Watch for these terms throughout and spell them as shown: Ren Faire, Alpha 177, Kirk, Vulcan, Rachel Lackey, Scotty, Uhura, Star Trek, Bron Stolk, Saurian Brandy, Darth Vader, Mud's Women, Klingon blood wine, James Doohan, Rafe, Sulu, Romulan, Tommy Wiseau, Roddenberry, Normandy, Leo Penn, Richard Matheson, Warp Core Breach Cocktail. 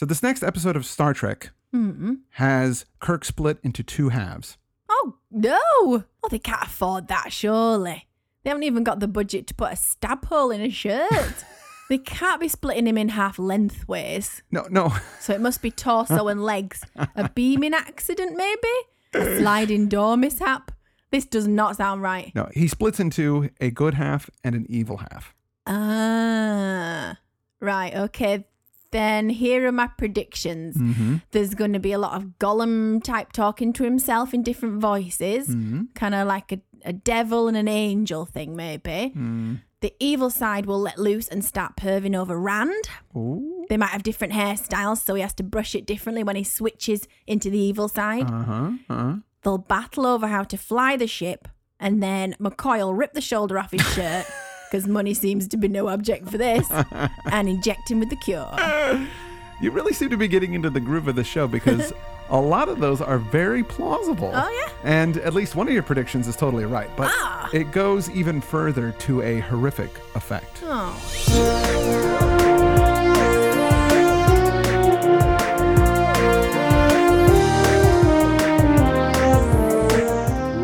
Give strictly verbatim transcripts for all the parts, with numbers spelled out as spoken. So this next episode of Star Trek mm-hmm. has Kirk split into two halves. Oh, no. Well, they can't afford that, surely. They haven't even got the budget to put a stab hole in a shirt. They can't be splitting him in half lengthways. No, no. So it must be torso and legs. A beaming accident, maybe? A sliding door mishap? This does not sound right. No, he splits into a good half and an evil half. Ah, right, okay. Then here are my predictions. Mm-hmm. There's going to be a lot of Gollum type talking to himself in different voices. Mm-hmm. Kind of like a, a devil and an angel thing, maybe. Mm. The evil side will let loose and start perving over Rand. Ooh. They might have different hairstyles, so he has to brush it differently when he switches into the evil side. Uh-huh, uh-huh. They'll battle over how to fly the ship, and then McCoy will rip the shoulder off his shirt, because money seems to be no object for this, and inject him with the cure. You really seem to be getting into the groove of the show, because a lot of those are very plausible. Oh, yeah? And at least one of your predictions is totally right, but ah. it goes even further to a horrific effect. Oh.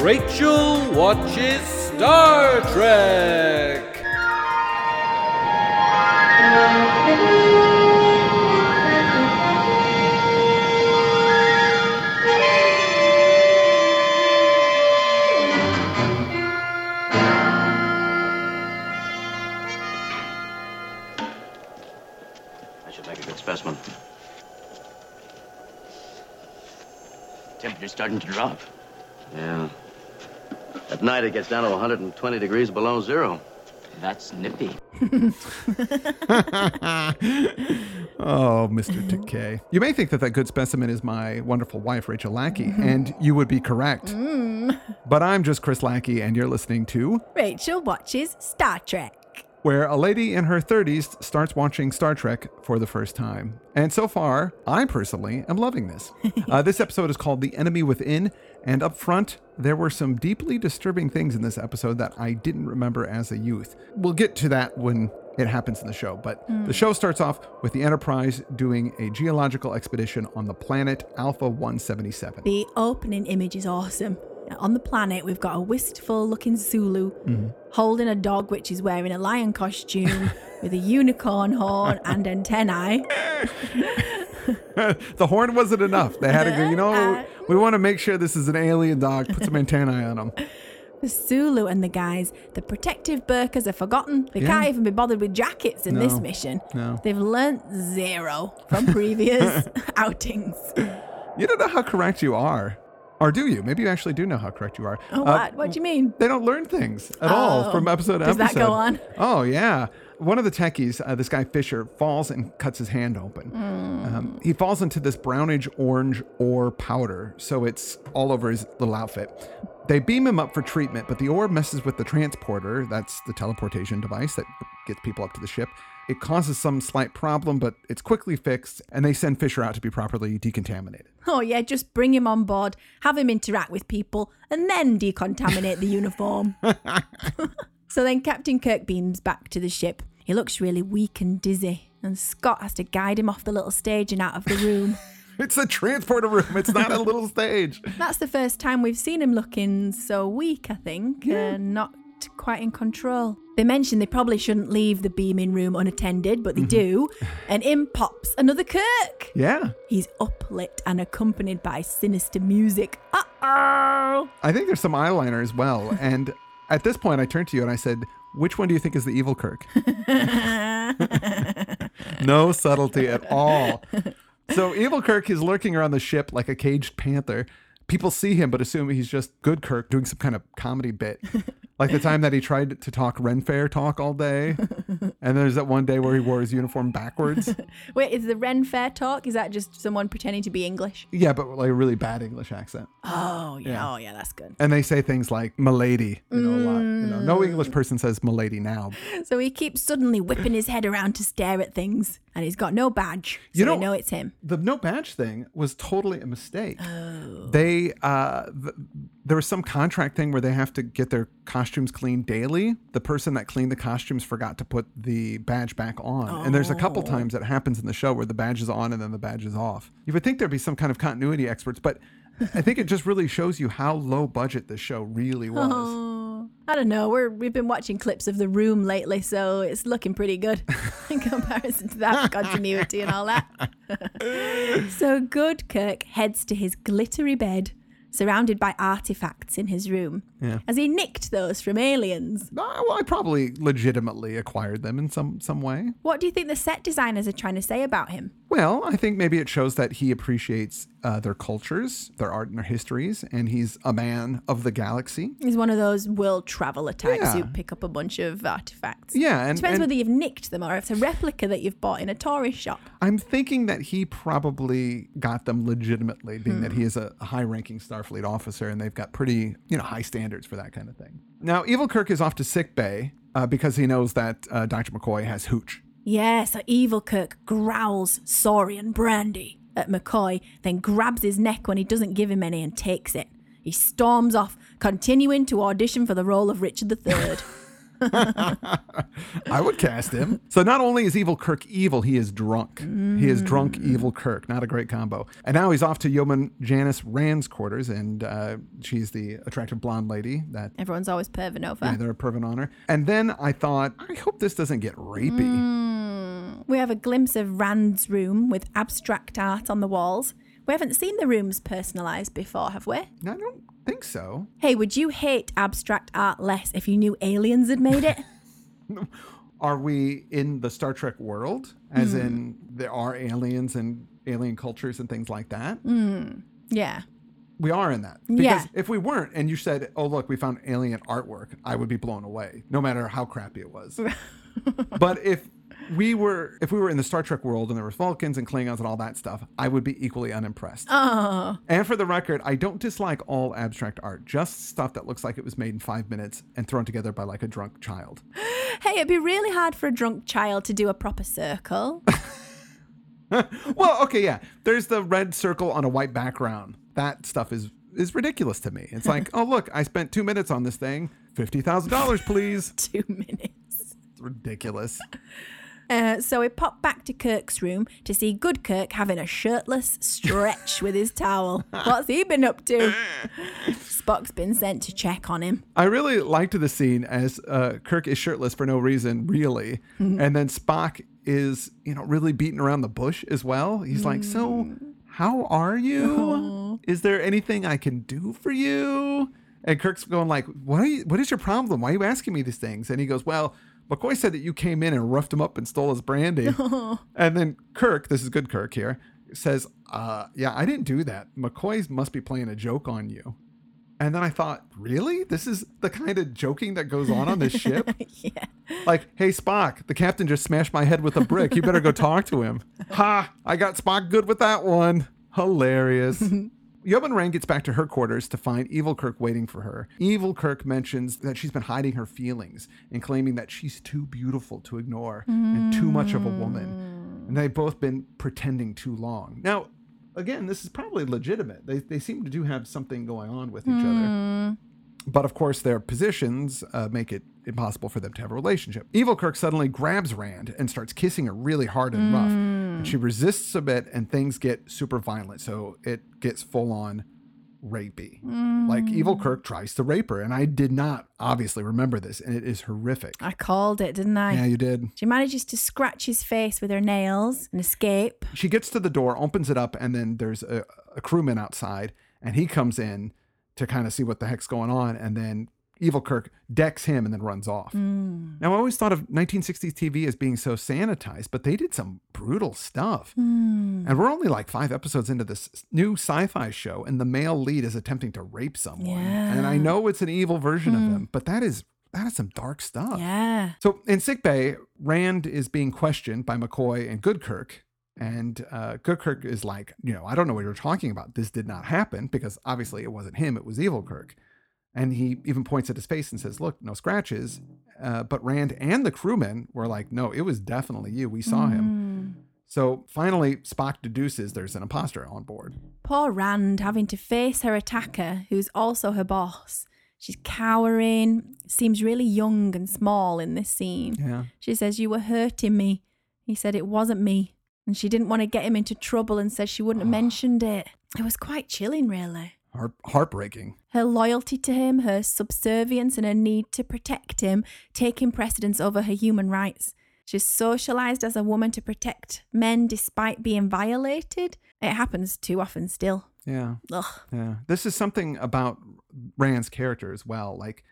Rachel watches Star Trek. I should make a good specimen. Temperature's starting to drop. Yeah. At night, it gets down to one hundred twenty degrees below zero. That's nippy. Oh, Mister Decay. You may think that that good specimen is my wonderful wife, Rachel Lackey, mm. and you would be correct. Mm. But I'm just Chris Lackey, and you're listening to... Rachel Watches Star Trek. Where a lady in her thirties starts watching Star Trek for the first time. And so far, I personally am loving this. Uh, this episode is called The Enemy Within. And up front, there were some deeply disturbing things in this episode that I didn't remember as a youth. We'll get to that when it happens in the show. But mm. the show starts off with the Enterprise doing a geological expedition on the planet Alpha one seventy-seven. The opening image is awesome. On the planet, we've got a wistful-looking Sulu mm. holding a dog which is wearing a lion costume with a unicorn horn and antennae. The horn wasn't enough. They had to go, you know, we want to make sure this is an alien dog. Put some antennae on him. The Sulu and the guys, the protective burkas are forgotten. They yeah. can't even be bothered with jackets in no. this mission. No. They've learnt zero from previous outings. You don't know how correct you are. Or do you? Maybe you actually do know how correct you are. Oh, what? Uh, what do you mean? They don't learn things at oh, all from episode to episode. Does that go on? Oh, yeah. One of the techies, uh, this guy Fisher, falls and cuts his hand open. Mm. Um, he falls into this brownish orange ore powder, so it's all over his little outfit. They beam him up for treatment, but the ore messes with the transporter. That's the teleportation device that gets people up to the ship. It causes some slight problem, but it's quickly fixed, and they send Fisher out to be properly decontaminated. Oh, yeah, just bring him on board, have him interact with people, and then decontaminate the uniform. So then Captain Kirk beams back to the ship. He looks really weak and dizzy, and Scott has to guide him off the little stage and out of the room. It's a transporter room. It's not a little stage. That's the first time we've seen him looking so weak, I think, yeah. and not quite in control. They mention they probably shouldn't leave the beaming room unattended, but they mm-hmm. do. And in pops another Kirk. Yeah. He's uplit and accompanied by sinister music. Uh-oh. I think there's some eyeliner as well. And at this point, I turned to you and I said, which one do you think is the evil Kirk? No subtlety at all. So evil Kirk is lurking around the ship like a caged panther. People see him, but assume he's just good Kirk doing some kind of comedy bit. Like the time that he tried to talk Ren Faire talk all day. And there's that one day where he wore his uniform backwards. Wait, is the Ren Faire talk? Is that just someone pretending to be English? Yeah, but like a really bad English accent. Oh, yeah. yeah. Oh, yeah, that's good. And they say things like, m'lady, you know, mm. a lot. You know, no English person says m'lady now. So he keeps suddenly whipping his head around to stare at things. And he's got no badge, so you know, they know it's him. The no badge thing was totally a mistake. Oh. They, uh... Th- there was some contract thing where they have to get their costumes cleaned daily. The person that cleaned the costumes forgot to put the badge back on. Oh. And there's a couple times that happens in the show where the badge is on and then the badge is off. You would think there'd be some kind of continuity experts, but I think it just really shows you how low budget this show really was. Oh, I don't know. We're, we've been watching clips of The Room lately, so it's looking pretty good in comparison to that continuity and all that. So Goodkirk heads to his glittery bed, surrounded by artifacts in his room. Yeah. As he nicked those from aliens. Uh, well, I probably legitimately acquired them in some, some way. What do you think the set designers are trying to say about him? Well, I think maybe it shows that he appreciates uh, their cultures, their art and their histories, and he's a man of the galaxy. He's one of those world traveler types yeah. who pick up a bunch of artifacts. Yeah. And, it depends and, whether you've nicked them or if it's a replica that you've bought in a tourist shop. I'm thinking that he probably got them legitimately, being hmm. that he is a high-ranking Starfleet officer, and they've got pretty, you know, high standards for that kind of thing. Now, Evil Kirk is off to sickbay uh, because he knows that uh, Doctor McCoy has hooch. Yeah, so Evil Kirk growls Saurian Brandy at McCoy, then grabs his neck when he doesn't give him any and takes it. He storms off, continuing to audition for the role of Richard the Third. I would cast him. So not only is Evil Kirk evil, he is drunk. Mm. He is drunk Evil Kirk. Not a great combo. And now he's off to Yeoman Janice Rand's quarters, and uh, she's the attractive blonde lady that everyone's always perving over. Yeah, they're perving on her. And then I thought, I hope this doesn't get rapey. Mm. We have a glimpse of Rand's room with abstract art on the walls. We haven't seen the rooms personalised before, have we? I don't think so. Hey, would you hate abstract art less if you knew aliens had made it? Are we in the Star Trek world? As mm. in there are aliens and alien cultures and things like that? Mm. Yeah. We are in that. Because yeah. if we weren't and you said, oh, look, we found alien artwork, I would be blown away, no matter how crappy it was. But if... We were, if we were in the Star Trek world and there were Vulcans and Klingons and all that stuff, I would be equally unimpressed. Oh. And for the record, I don't dislike all abstract art, just stuff that looks like it was made in five minutes and thrown together by like a drunk child. Hey, it'd be really hard for a drunk child to do a proper circle. Well, okay, yeah. There's the red circle on a white background. That stuff is, is ridiculous to me. It's like, oh, look, I spent two minutes on this thing. fifty thousand dollars, please. Two minutes. It's ridiculous. Uh, so we pop back to Kirk's room to see Good Kirk having a shirtless stretch with his towel. What's he been up to? Spock's been sent to check on him. I really liked the scene as uh, Kirk is shirtless for no reason, really. Mm-hmm. And then Spock is, you know, really beating around the bush as well. He's mm-hmm. like, so how are you? Oh. Is there anything I can do for you? And Kirk's going like, what are you, what is your problem? Why are you asking me these things? And he goes, well... McCoy said that you came in and roughed him up and stole his brandy. Oh. And then Kirk, this is Good Kirk here, says, uh, yeah, I didn't do that. McCoy must be playing a joke on you. And then I thought, really? This is the kind of joking that goes on on this ship? Yeah. Like, hey, Spock, the captain just smashed my head with a brick. You better go talk to him. Ha, I got Spock good with that one. Hilarious. Yeoman Rand gets back to her quarters to find Evil Kirk waiting for her. Evil Kirk mentions that she's been hiding her feelings and claiming that she's too beautiful to ignore mm. and too much of a woman. And they've both been pretending too long. Now, again, this is probably legitimate. They they seem to do have something going on with each mm. other. But of course, their positions uh, make it impossible for them to have a relationship. Evil Kirk suddenly grabs Rand and starts kissing her really hard and mm. rough. And she resists a bit and things get super violent. So it gets full on rapey. Mm. Like Evil Kirk tries to rape her. And I did not obviously remember this. And it is horrific. I called it, didn't I? Yeah, you did. She manages to scratch his face with her nails and escape. She gets to the door, opens it up. And then there's a, a crewman outside and he comes in to kind of see what the heck's going on. And then Evil Kirk decks him and then runs off. Mm. Now, I always thought of nineteen sixties T V as being so sanitized, but they did some brutal stuff. Mm. And we're only like five episodes into this new sci-fi show, and the male lead is attempting to rape someone. Yeah. And I know it's an evil version mm. of him, but that is that is some dark stuff. Yeah. So in sickbay, Rand is being questioned by McCoy and Good Kirk. And uh, Good Kirk is like, you know, I don't know what you're talking about. This did not happen because obviously it wasn't him. It was Evil Kirk. And he even points at his face and says, look, no scratches. Uh, but Rand and the crewmen were like, no, it was definitely you. We saw mm. him. So finally, Spock deduces there's an imposter on board. Poor Rand having to face her attacker, who's also her boss. She's cowering, seems really young and small in this scene. Yeah. She says, "You were hurting me." He said, "It wasn't me." And she didn't want to get him into trouble and said she wouldn't oh. have mentioned it. It was quite chilling, really. Heart- heartbreaking. Her loyalty to him, her subservience and her need to protect him, taking precedence over her human rights. She's socialised as a woman to protect men despite being violated. It happens too often still. Yeah. Ugh. Yeah. This is something about Rand's character as well. Like,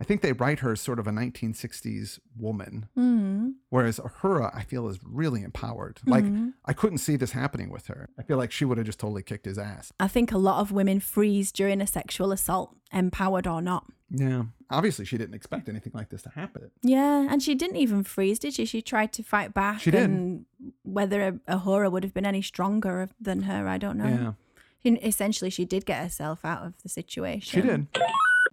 I think they write her as sort of a nineteen sixties woman, mm-hmm. whereas Uhura, I feel, is really empowered. Like, mm-hmm. I couldn't see this happening with her. I feel like she would have just totally kicked his ass. I think a lot of women freeze during a sexual assault, empowered or not. Yeah. Obviously, she didn't expect anything like this to happen. Yeah, and she didn't even freeze, did she? She tried to fight back. She did. And whether Uhura would have been any stronger than her, I don't know. Yeah. Essentially, she did get herself out of the situation. She did.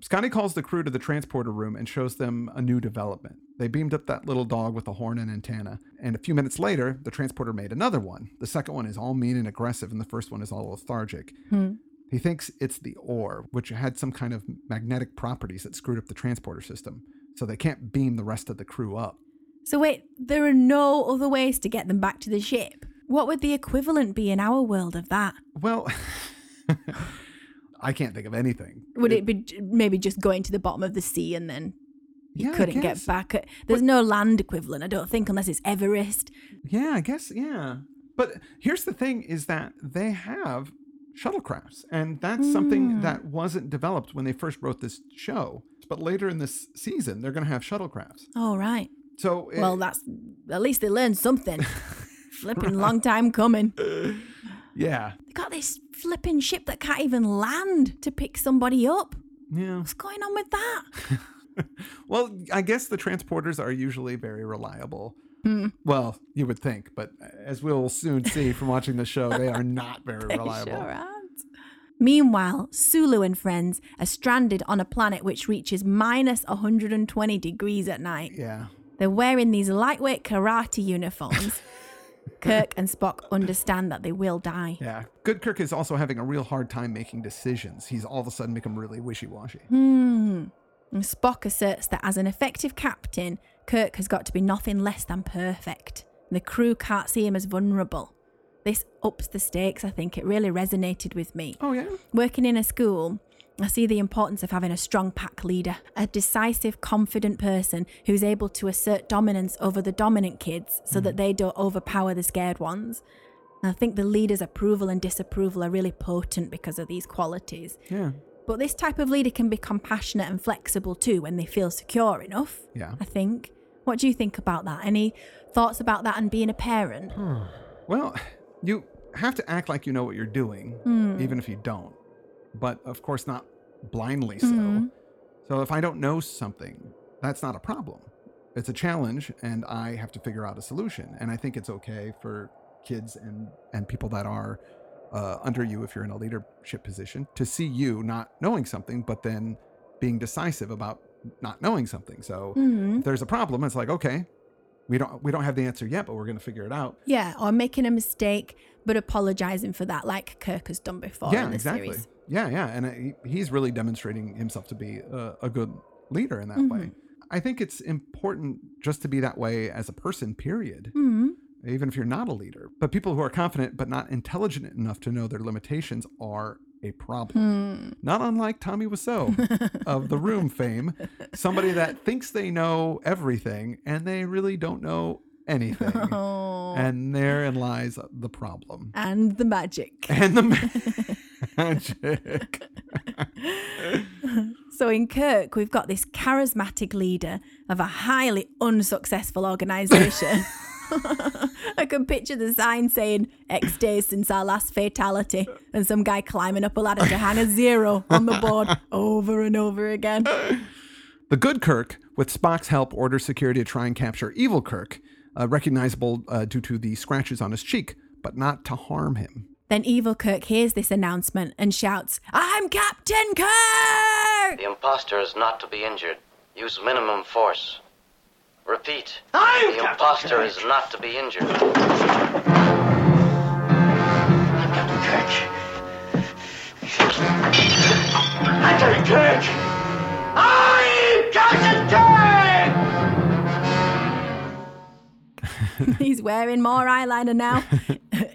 Scotty calls the crew to the transporter room and shows them a new development. They beamed up that little dog with a horn and antenna. And a few minutes later, the transporter made another one. The second one is all mean and aggressive, and the first one is all lethargic. Hmm. He thinks it's the ore, which had some kind of magnetic properties that screwed up the transporter system. So they can't beam the rest of the crew up. So wait, there are no other ways to get them back to the ship. What would the equivalent be in our world of that? Well, I can't think of anything. Would it, it be maybe just going to the bottom of the sea and then you yeah, couldn't get back? There's but, no land equivalent, I don't think, unless it's Everest. Yeah, I guess, yeah. But here's the thing is that they have shuttlecrafts, and that's something mm. that wasn't developed when they first wrote this show, but later in this season they're going to have shuttlecrafts. Oh, right. So it, well, that's at least they learned something. Flipping long time coming. Yeah, they got this flipping ship that can't even land to pick somebody up. Yeah, what's going on with that? Well, I guess the transporters are usually very reliable. Mm. Well, you would think, but as we'll soon see from watching the show, they are not very they reliable. Sure aren't. Meanwhile, Sulu and friends are stranded on a planet which reaches minus one hundred twenty degrees at night. Yeah. They're wearing these lightweight karate uniforms. Kirk and Spock understand that they will die. Yeah. Good Kirk is also having a real hard time making decisions. He's all of a sudden become really wishy-washy. Hmm. And Spock asserts that as an effective captain, Kirk has got to be nothing less than perfect. The crew can't see him as vulnerable. This ups the stakes, I think. It really resonated with me. Oh, yeah? Working in a school, I see the importance of having a strong pack leader, a decisive, confident person who's able to assert dominance over the dominant kids so mm. that they don't overpower the scared ones. And I think the leader's approval and disapproval are really potent because of these qualities. Yeah. But this type of leader can be compassionate and flexible too when they feel secure enough, yeah. I think. What do you think about that? Any thoughts about that and being a parent? Well, you have to act like you know what you're doing, mm. even if you don't. But of course not blindly so. Mm. So if I don't know something, that's not a problem. It's a challenge and I have to figure out a solution. And I think it's okay for kids and, and people that are Uh, under you, if you're in a leadership position, to see you not knowing something, but then being decisive about not knowing something. So mm-hmm. if there's a problem, it's like, okay, we don't we don't have the answer yet, but we're going to figure it out. Yeah, or making a mistake, but apologizing for that, like Kirk has done before. Yeah, in this exactly. Series. Yeah, yeah, and I, he's really demonstrating himself to be a, a good leader in that mm-hmm. way. I think it's important just to be that way as a person, period. Mm-hmm. Even if you're not a leader. But people who are confident but not intelligent enough to know their limitations are a problem. Mm. Not unlike Tommy Wiseau of The Room fame, somebody that thinks they know everything and they really don't know anything. Oh. And therein lies the problem. And the magic. And the ma- magic. So in Kirk, we've got this charismatic leader of a highly unsuccessful organization. I could picture the sign saying X days since our last fatality and some guy climbing up a ladder to hang a zero on the board over and over again. The good Kirk, with Spock's help, orders security to try and capture evil Kirk, uh, recognizable uh, due to the scratches on his cheek, but not to harm him. Then evil Kirk hears this announcement and shouts, "I'm Captain Kirk!" The imposter is not to be injured. Use minimum force. Repeat. I'm the imposter is not to be injured. wearing more eyeliner now.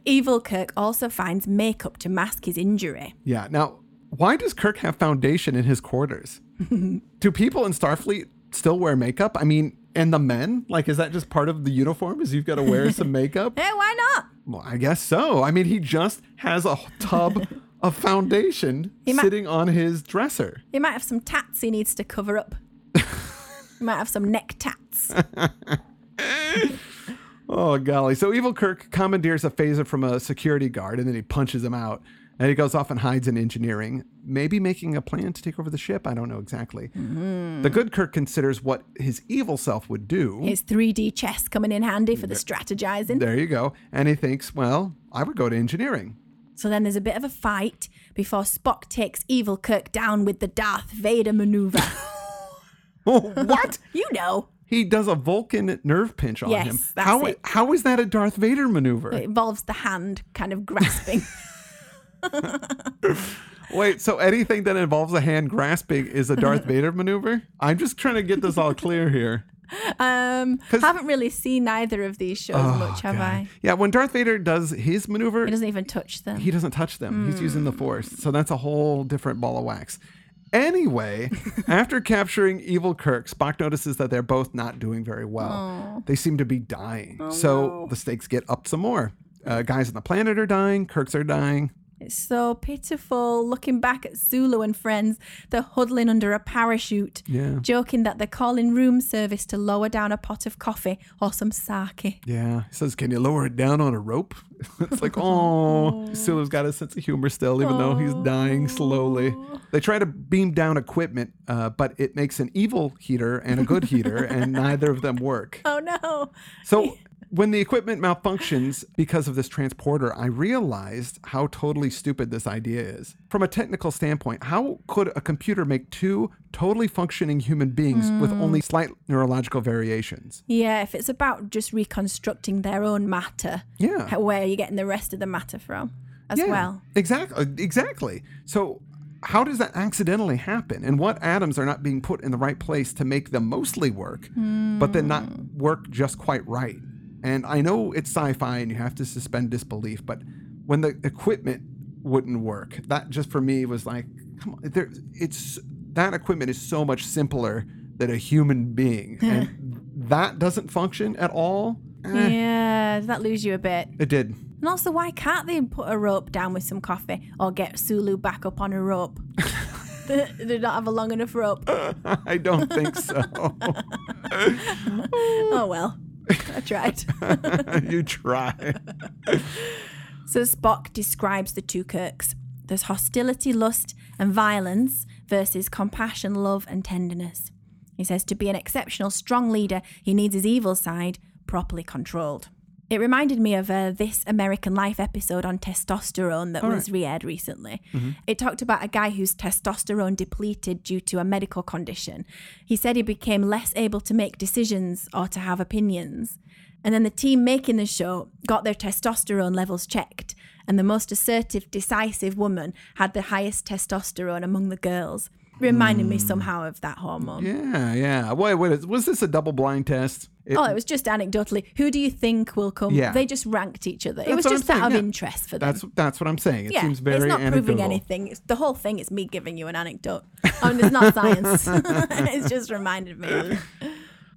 Evil Kirk also finds makeup to mask his injury. Yeah. Now, why does Kirk have foundation in his quarters? Do people in Starfleet still wear makeup? I mean, and the men? Like, is that just part of the uniform? Is you've got to wear some makeup? Hey, why not? Well, I guess so. I mean, he just has a tub of foundation he sitting might, on his dresser. He might have some tats he needs to cover up. He might have some neck tats. Oh, golly. So Evil Kirk commandeers a phaser from a security guard, and then he punches him out. And he goes off and hides in engineering, maybe making a plan to take over the ship. I don't know exactly. Mm-hmm. The good Kirk considers what his evil self would do. His three D chess coming in handy for there, the strategizing. There you go. And he thinks, well, I would go to engineering. So then there's a bit of a fight before Spock takes Evil Kirk down with the Darth Vader maneuver. Oh, what? You know. He does a Vulcan nerve pinch on yes, him. That's how, it. How is that a Darth Vader maneuver? It involves the hand kind of grasping. Wait, so anything that involves a hand grasping is a Darth Vader maneuver? I'm just trying to get this all clear here. Um, haven't really seen either of these shows oh, much, have God. I? Yeah, when Darth Vader does his maneuver, he doesn't even touch them. He doesn't touch them. Mm. He's using the Force. So that's a whole different ball of wax. Anyway, after capturing Evil Kirk, Spock notices that they're both not doing very well. Aww. They seem to be dying. Oh, so no. The stakes get up some more. Uh, guys on the planet are dying. Kirks are dying. It's so pitiful. Looking back at Sulu and friends, they're huddling under a parachute, yeah. joking that they're calling room service to lower down a pot of coffee or some sake. Yeah. He says, can you lower it down on a rope? It's like, oh, Sulu's got a sense of humor still, even Aww. Though he's dying slowly. They try to beam down equipment, uh, but it makes an evil heater and a good heater, and neither of them work. Oh, no. So... when the equipment malfunctions because of this transporter, I realized how totally stupid this idea is. From a technical standpoint, how could a computer make two totally functioning human beings mm. with only slight neurological variations? Yeah, if it's about just reconstructing their own matter, yeah, where are you getting the rest of the matter from as yeah, well? Exactly. Exactly. So how does that accidentally happen? And what atoms are not being put in the right place to make them mostly work, mm. but then not work just quite right? And I know it's sci-fi and you have to suspend disbelief, but when the equipment wouldn't work, that just for me was like, come on, there, it's that equipment is so much simpler than a human being. And that doesn't function at all. Eh. Yeah, did that lose you a bit? It did. And also, why can't they put a rope down with some coffee or get Sulu back up on a rope? They don't have a long enough rope. Uh, I don't think so. Oh, well. I tried. You tried. So Spock describes the two Kirks. There's hostility, lust, and violence versus compassion, love, and tenderness. He says to be an exceptional, strong leader, he needs his evil side properly controlled. It reminded me of a This American Life episode on testosterone that All was right. re-aired recently. Mm-hmm. It talked about a guy whose testosterone depleted due to a medical condition. He said he became less able to make decisions or to have opinions. And then the team making the show got their testosterone levels checked. And the most assertive, decisive woman had the highest testosterone among the girls. Reminded mm. me somehow of that hormone. Yeah, yeah. Wait, wait, was this a double-blind test? It, oh, it was just anecdotally. Who do you think will come? Yeah. They just ranked each other. That's it was just out of yeah. interest for them. That's that's what I'm saying. It yeah, seems very anecdotal. It's not anecdotal. Proving anything. It's, the whole thing is me giving you an anecdote. I mean, it's not science. It's just reminded me.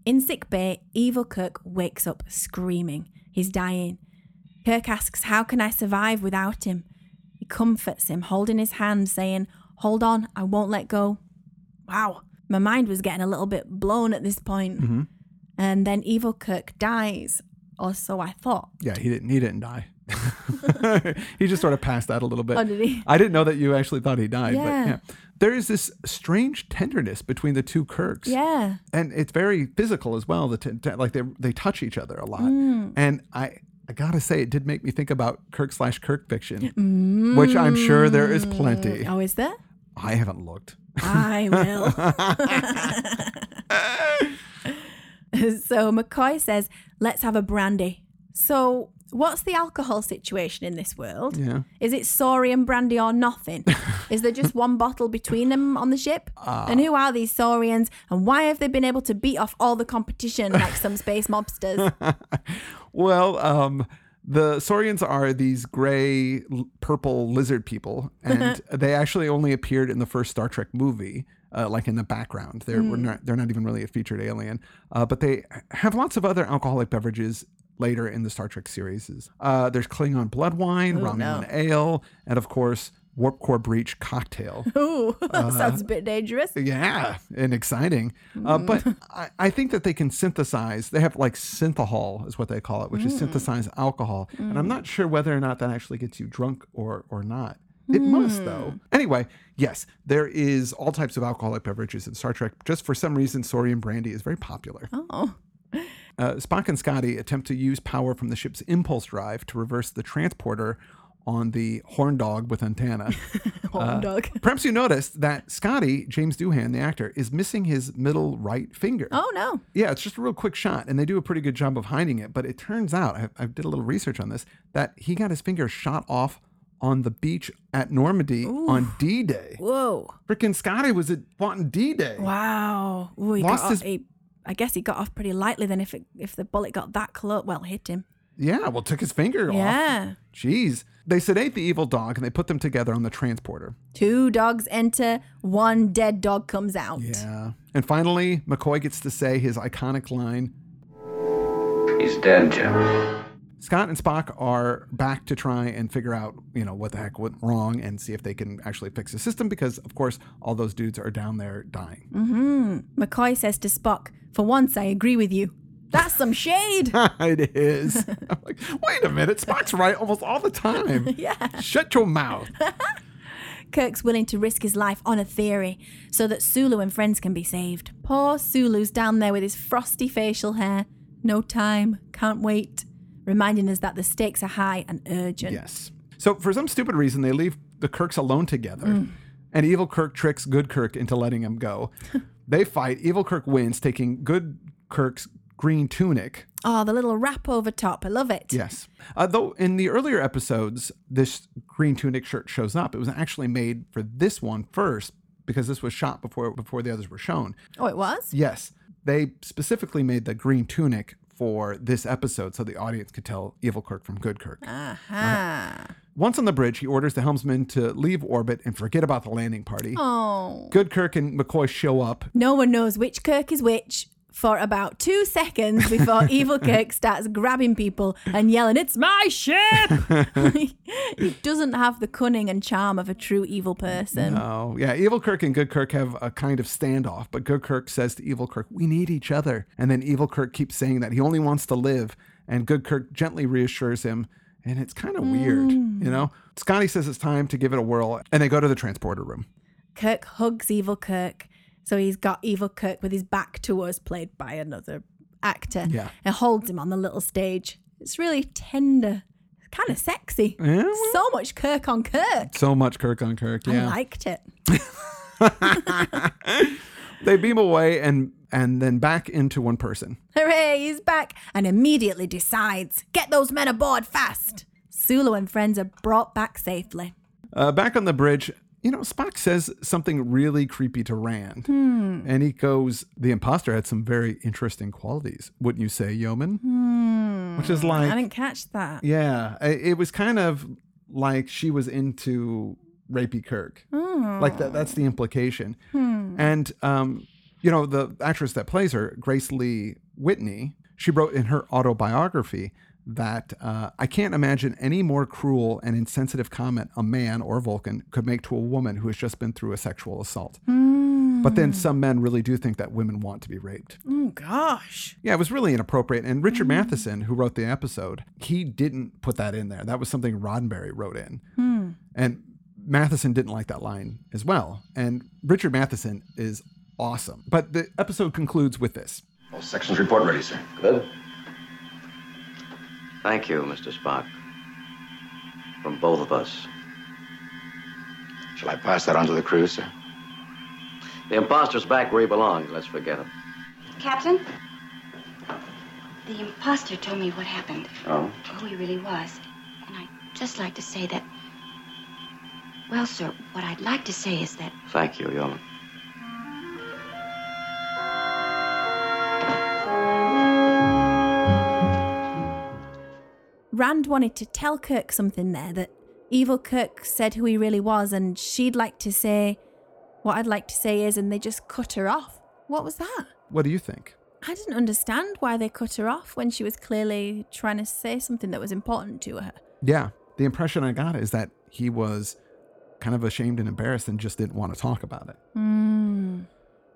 In sickbay, Evil Kirk wakes up screaming. He's dying. Kirk asks, how can I survive without him? He comforts him, holding his hand, saying, hold on, I won't let go. Wow. My mind was getting a little bit blown at this point. Mm-hmm. And then Evil Kirk dies, or so I thought. Yeah, he didn't he didn't die. He just sort of passed out a little bit. Oh, did he? I didn't know that you actually thought he died. Yeah. But yeah. There is this strange tenderness between the two Kirks. Yeah. And it's very physical as well. The t- t- like they they touch each other a lot. Mm. And I... I gotta say, it did make me think about Kirk slash Kirk fiction, mm. which I'm sure there is plenty. Oh, is there? I haven't looked. I will. So McCoy says, let's have a brandy. So what's the alcohol situation in this world? Yeah. Is it Saurian brandy or nothing? Is there just one bottle between them on the ship? Uh, and who are these Saurians? And why have they been able to beat off all the competition like some space mobsters? Well, um, the Saurians are these gray, purple lizard people, and they actually only appeared in the first Star Trek movie, uh, like in the background. They're mm. we're not they're not even really a featured alien, uh, but they have lots of other alcoholic beverages later in the Star Trek series. Uh, there's Klingon blood wine, Ooh, Romulan no. ale, and of course, Warp Core Breach Cocktail. Ooh, uh, sounds a bit dangerous. Yeah, and exciting. Mm. Uh, but I, I think that they can synthesize. They have like synthahol is what they call it, which mm. is synthesized alcohol. Mm. And I'm not sure whether or not that actually gets you drunk or or not. It mm. must, though. Anyway, yes, there is all types of alcoholic beverages in Star Trek. Just for some reason, Saurian Brandy is very popular. Oh. Uh, Spock and Scotty attempt to use power from the ship's impulse drive to reverse the transporter on the horn dog with antenna. horn uh, dog. Perhaps you noticed that Scotty, James Doohan, the actor, is missing his middle right finger. Oh, no. Yeah, it's just a real quick shot, and they do a pretty good job of hiding it. But it turns out, I, I did a little research on this, that he got his finger shot off on the beach at Normandy Ooh. on D Day. Whoa. Freaking Scotty was at wanting D Day. Wow. Ooh, he Lost got his... off, he, I guess he got off pretty lightly then if, it, if the bullet got that close. Well, hit him. Yeah, well, took his finger yeah. off. Yeah. Jeez. They sedate the evil dog and they put them together on the transporter. Two dogs enter, one dead dog comes out. Yeah. And finally, McCoy gets to say his iconic line. He's dead, Jim. Scott and Spock are back to try and figure out, you know, what the heck went wrong and see if they can actually fix the system because, of course, all those dudes are down there dying. Mm-hmm. McCoy says to Spock, for once, I agree with you. That's some shade. It is. I'm like, wait a minute. Spock's right almost all the time. Yeah. Shut your mouth. Kirk's willing to risk his life on a theory so that Sulu and friends can be saved. Poor Sulu's down there with his frosty facial hair. No time. Can't wait. Reminding us that the stakes are high and urgent. Yes. So for some stupid reason, they leave the Kirks alone together. Mm. And evil Kirk tricks good Kirk into letting him go. They fight. Evil Kirk wins, taking good Kirk's green tunic. Oh, the little wrap over top. I love it. Yes. Uh, though in the earlier episodes, this green tunic shirt shows up. It was actually made for this one first because this was shot before before the others were shown. Oh, it was? Yes. They specifically made the green tunic for this episode so the audience could tell evil Kirk from good Kirk. Uh-huh. Right. Once on the bridge, he orders the helmsman to leave orbit and forget about the landing party. Oh. Good Kirk and McCoy show up. No one knows which Kirk is which. For about two seconds before evil Kirk starts grabbing people and yelling, it's my ship! He doesn't have the cunning and charm of a true evil person. No. Yeah, evil Kirk and good Kirk have a kind of standoff, but good Kirk says to evil Kirk, we need each other. And then evil Kirk keeps saying that he only wants to live. And good Kirk gently reassures him. And it's kind of mm. weird, you know? Scotty says it's time to give it a whirl. And they go to the transporter room. Kirk hugs evil Kirk. So he's got evil Kirk with his back to us, played by another actor, yeah. and holds him on the little stage. It's really tender, kind of sexy. Yeah, well, so much Kirk on Kirk. So much Kirk on Kirk, yeah. I liked it. They beam away and, and then back into one person. Hooray, he's back, and immediately decides, get those men aboard fast. Sulu and friends are brought back safely. Uh, back on the bridge... You know, Spock says something really creepy to Rand. Hmm. And he goes, the imposter had some very interesting qualities. Wouldn't you say, Yeoman? Hmm. Which is like... I didn't catch that. Yeah. It was kind of like she was into rapey Kirk. Oh. Like, that, that's the implication. Hmm. And, um, you know, the actress that plays her, Grace Lee Whitney, she wrote in her autobiography... that uh, I can't imagine any more cruel and insensitive comment a man or Vulcan could make to a woman who has just been through a sexual assault. Mm. But then some men really do think that women want to be raped. Oh, gosh. Yeah, it was really inappropriate. And Richard mm. Matheson, who wrote the episode, he didn't put that in there. That was something Roddenberry wrote in. Mm. And Matheson didn't like that line as well. And Richard Matheson is awesome. But the episode concludes with this. All sections report ready, sir. Good. Thank you, Mister Spock. From both of us. Shall I pass that on to the crew, sir? The imposter's back where he belongs. Let's forget him. Captain, the imposter told me what happened. Oh? Who he really was. And I'd just like to say that... Well, sir, what I'd like to say is that... Thank you, Yeoman. Rand wanted to tell Kirk something there, that evil Kirk said who he really was, and she'd like to say what I'd like to say is, and they just cut her off. What was that? What do you think? I didn't understand why they cut her off when she was clearly trying to say something that was important to her. Yeah, the impression I got is that he was kind of ashamed and embarrassed and just didn't want to talk about it. Mm.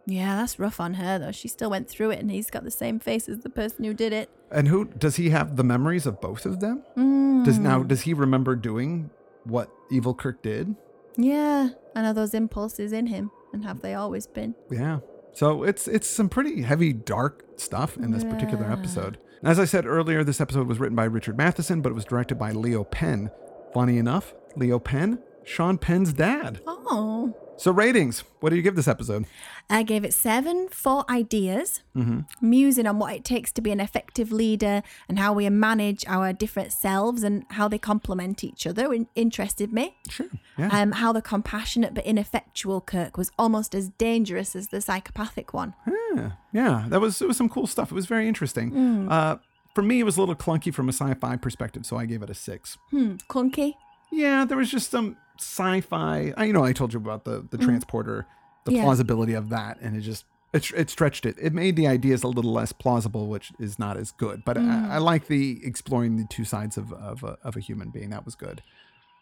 Yeah, that's rough on her, though. She still went through it, and he's got the same face as the person who did it. And who does he have the memories of both of them? Mm. Does now does he remember doing what evil Kirk did? Yeah, and are those impulses in him, and have they always been? Yeah. So it's it's some pretty heavy, dark stuff in this yeah. particular episode. And as I said earlier, this episode was written by Richard Matheson, but it was directed by Leo Penn. Funny enough, Leo Penn, Sean Penn's dad. Oh. So ratings. What do you give this episode? I gave it seven for ideas, mm-hmm. musing on what it takes to be an effective leader and how we manage our different selves and how they complement each other. It interested me. Sure. Yeah. Um, how the compassionate but ineffectual Kirk was almost as dangerous as the psychopathic one. Yeah. Yeah. That was, it was some cool stuff. It was very interesting. Mm. Uh, for me, it was a little clunky from a sci-fi perspective, so I gave it a six. Hmm. Clunky? Yeah. There was just some sci-fi, I, you know, I told you about the the mm. transporter, the yeah. plausibility of that, and it just it, it stretched it. It made the ideas a little less plausible, which is not as good. But mm. I, I like the exploring the two sides of of a, of a human being. That was good.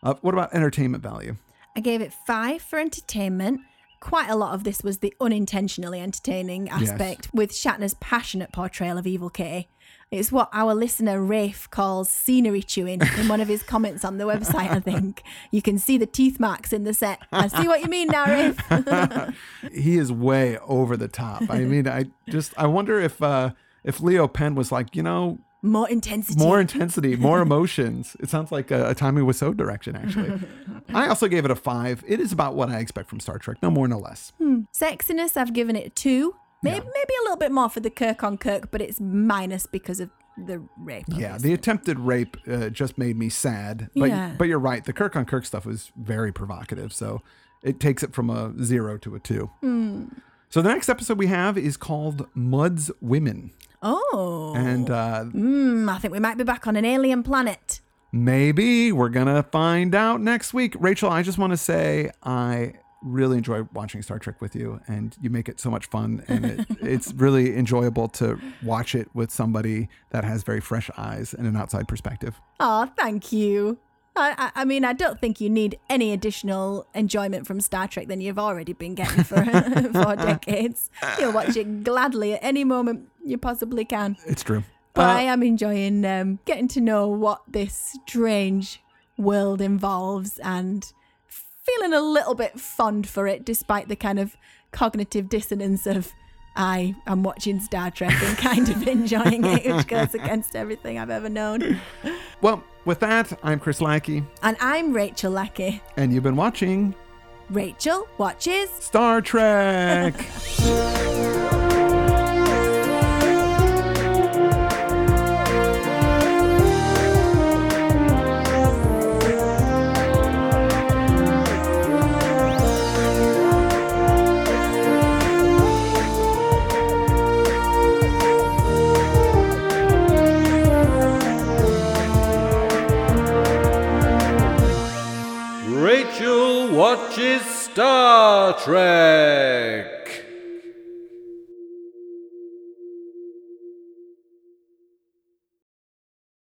Uh, what about entertainment value? I gave it five for entertainment. Quite a lot of this was the unintentionally entertaining aspect yes. with Shatner's passionate portrayal of Evil K. It's what our listener Rafe calls scenery chewing in one of his comments on the website, I think. You can see the teeth marks in the set. I see what you mean now, Rafe. He is way over the top. I mean, I just, I wonder if uh, if Leo Penn was like, you know... More intensity. More intensity, more emotions. It sounds like a, a Tommy Wiseau direction, actually. I also gave it a five. It is about what I expect from Star Trek, no more, no less. Hmm. Sexiness, I've given it a two. Maybe, yeah. maybe a little bit more for the Kirk on Kirk, but it's minus because of the rape. Obviously. Yeah, the attempted rape uh, just made me sad. But, yeah. but you're right. The Kirk on Kirk stuff was very provocative. So it takes it from a zero to a two. Mm. So the next episode we have is called Mud's Women. Oh. And uh, mm, I think we might be back on an alien planet. Maybe. We're going to find out next week. Rachel, I just want to say I... really enjoy watching Star Trek with you, and you make it so much fun, and it, it's really enjoyable to watch it with somebody that has very fresh eyes and an outside perspective. Oh, thank you. I, I mean, I don't think you need any additional enjoyment from Star Trek than you've already been getting for four decades. You'll watch it gladly at any moment you possibly can. It's true. But uh, I am enjoying um, getting to know what this strange world involves and feeling a little bit fond for it, despite the kind of cognitive dissonance of I am watching Star Trek and kind of enjoying it, which goes against everything I've ever known. Well, with that, I'm Chris Lackey. And I'm Rachel Lackey. And you've been watching... Rachel Watches... Star Trek! Watches Star Trek.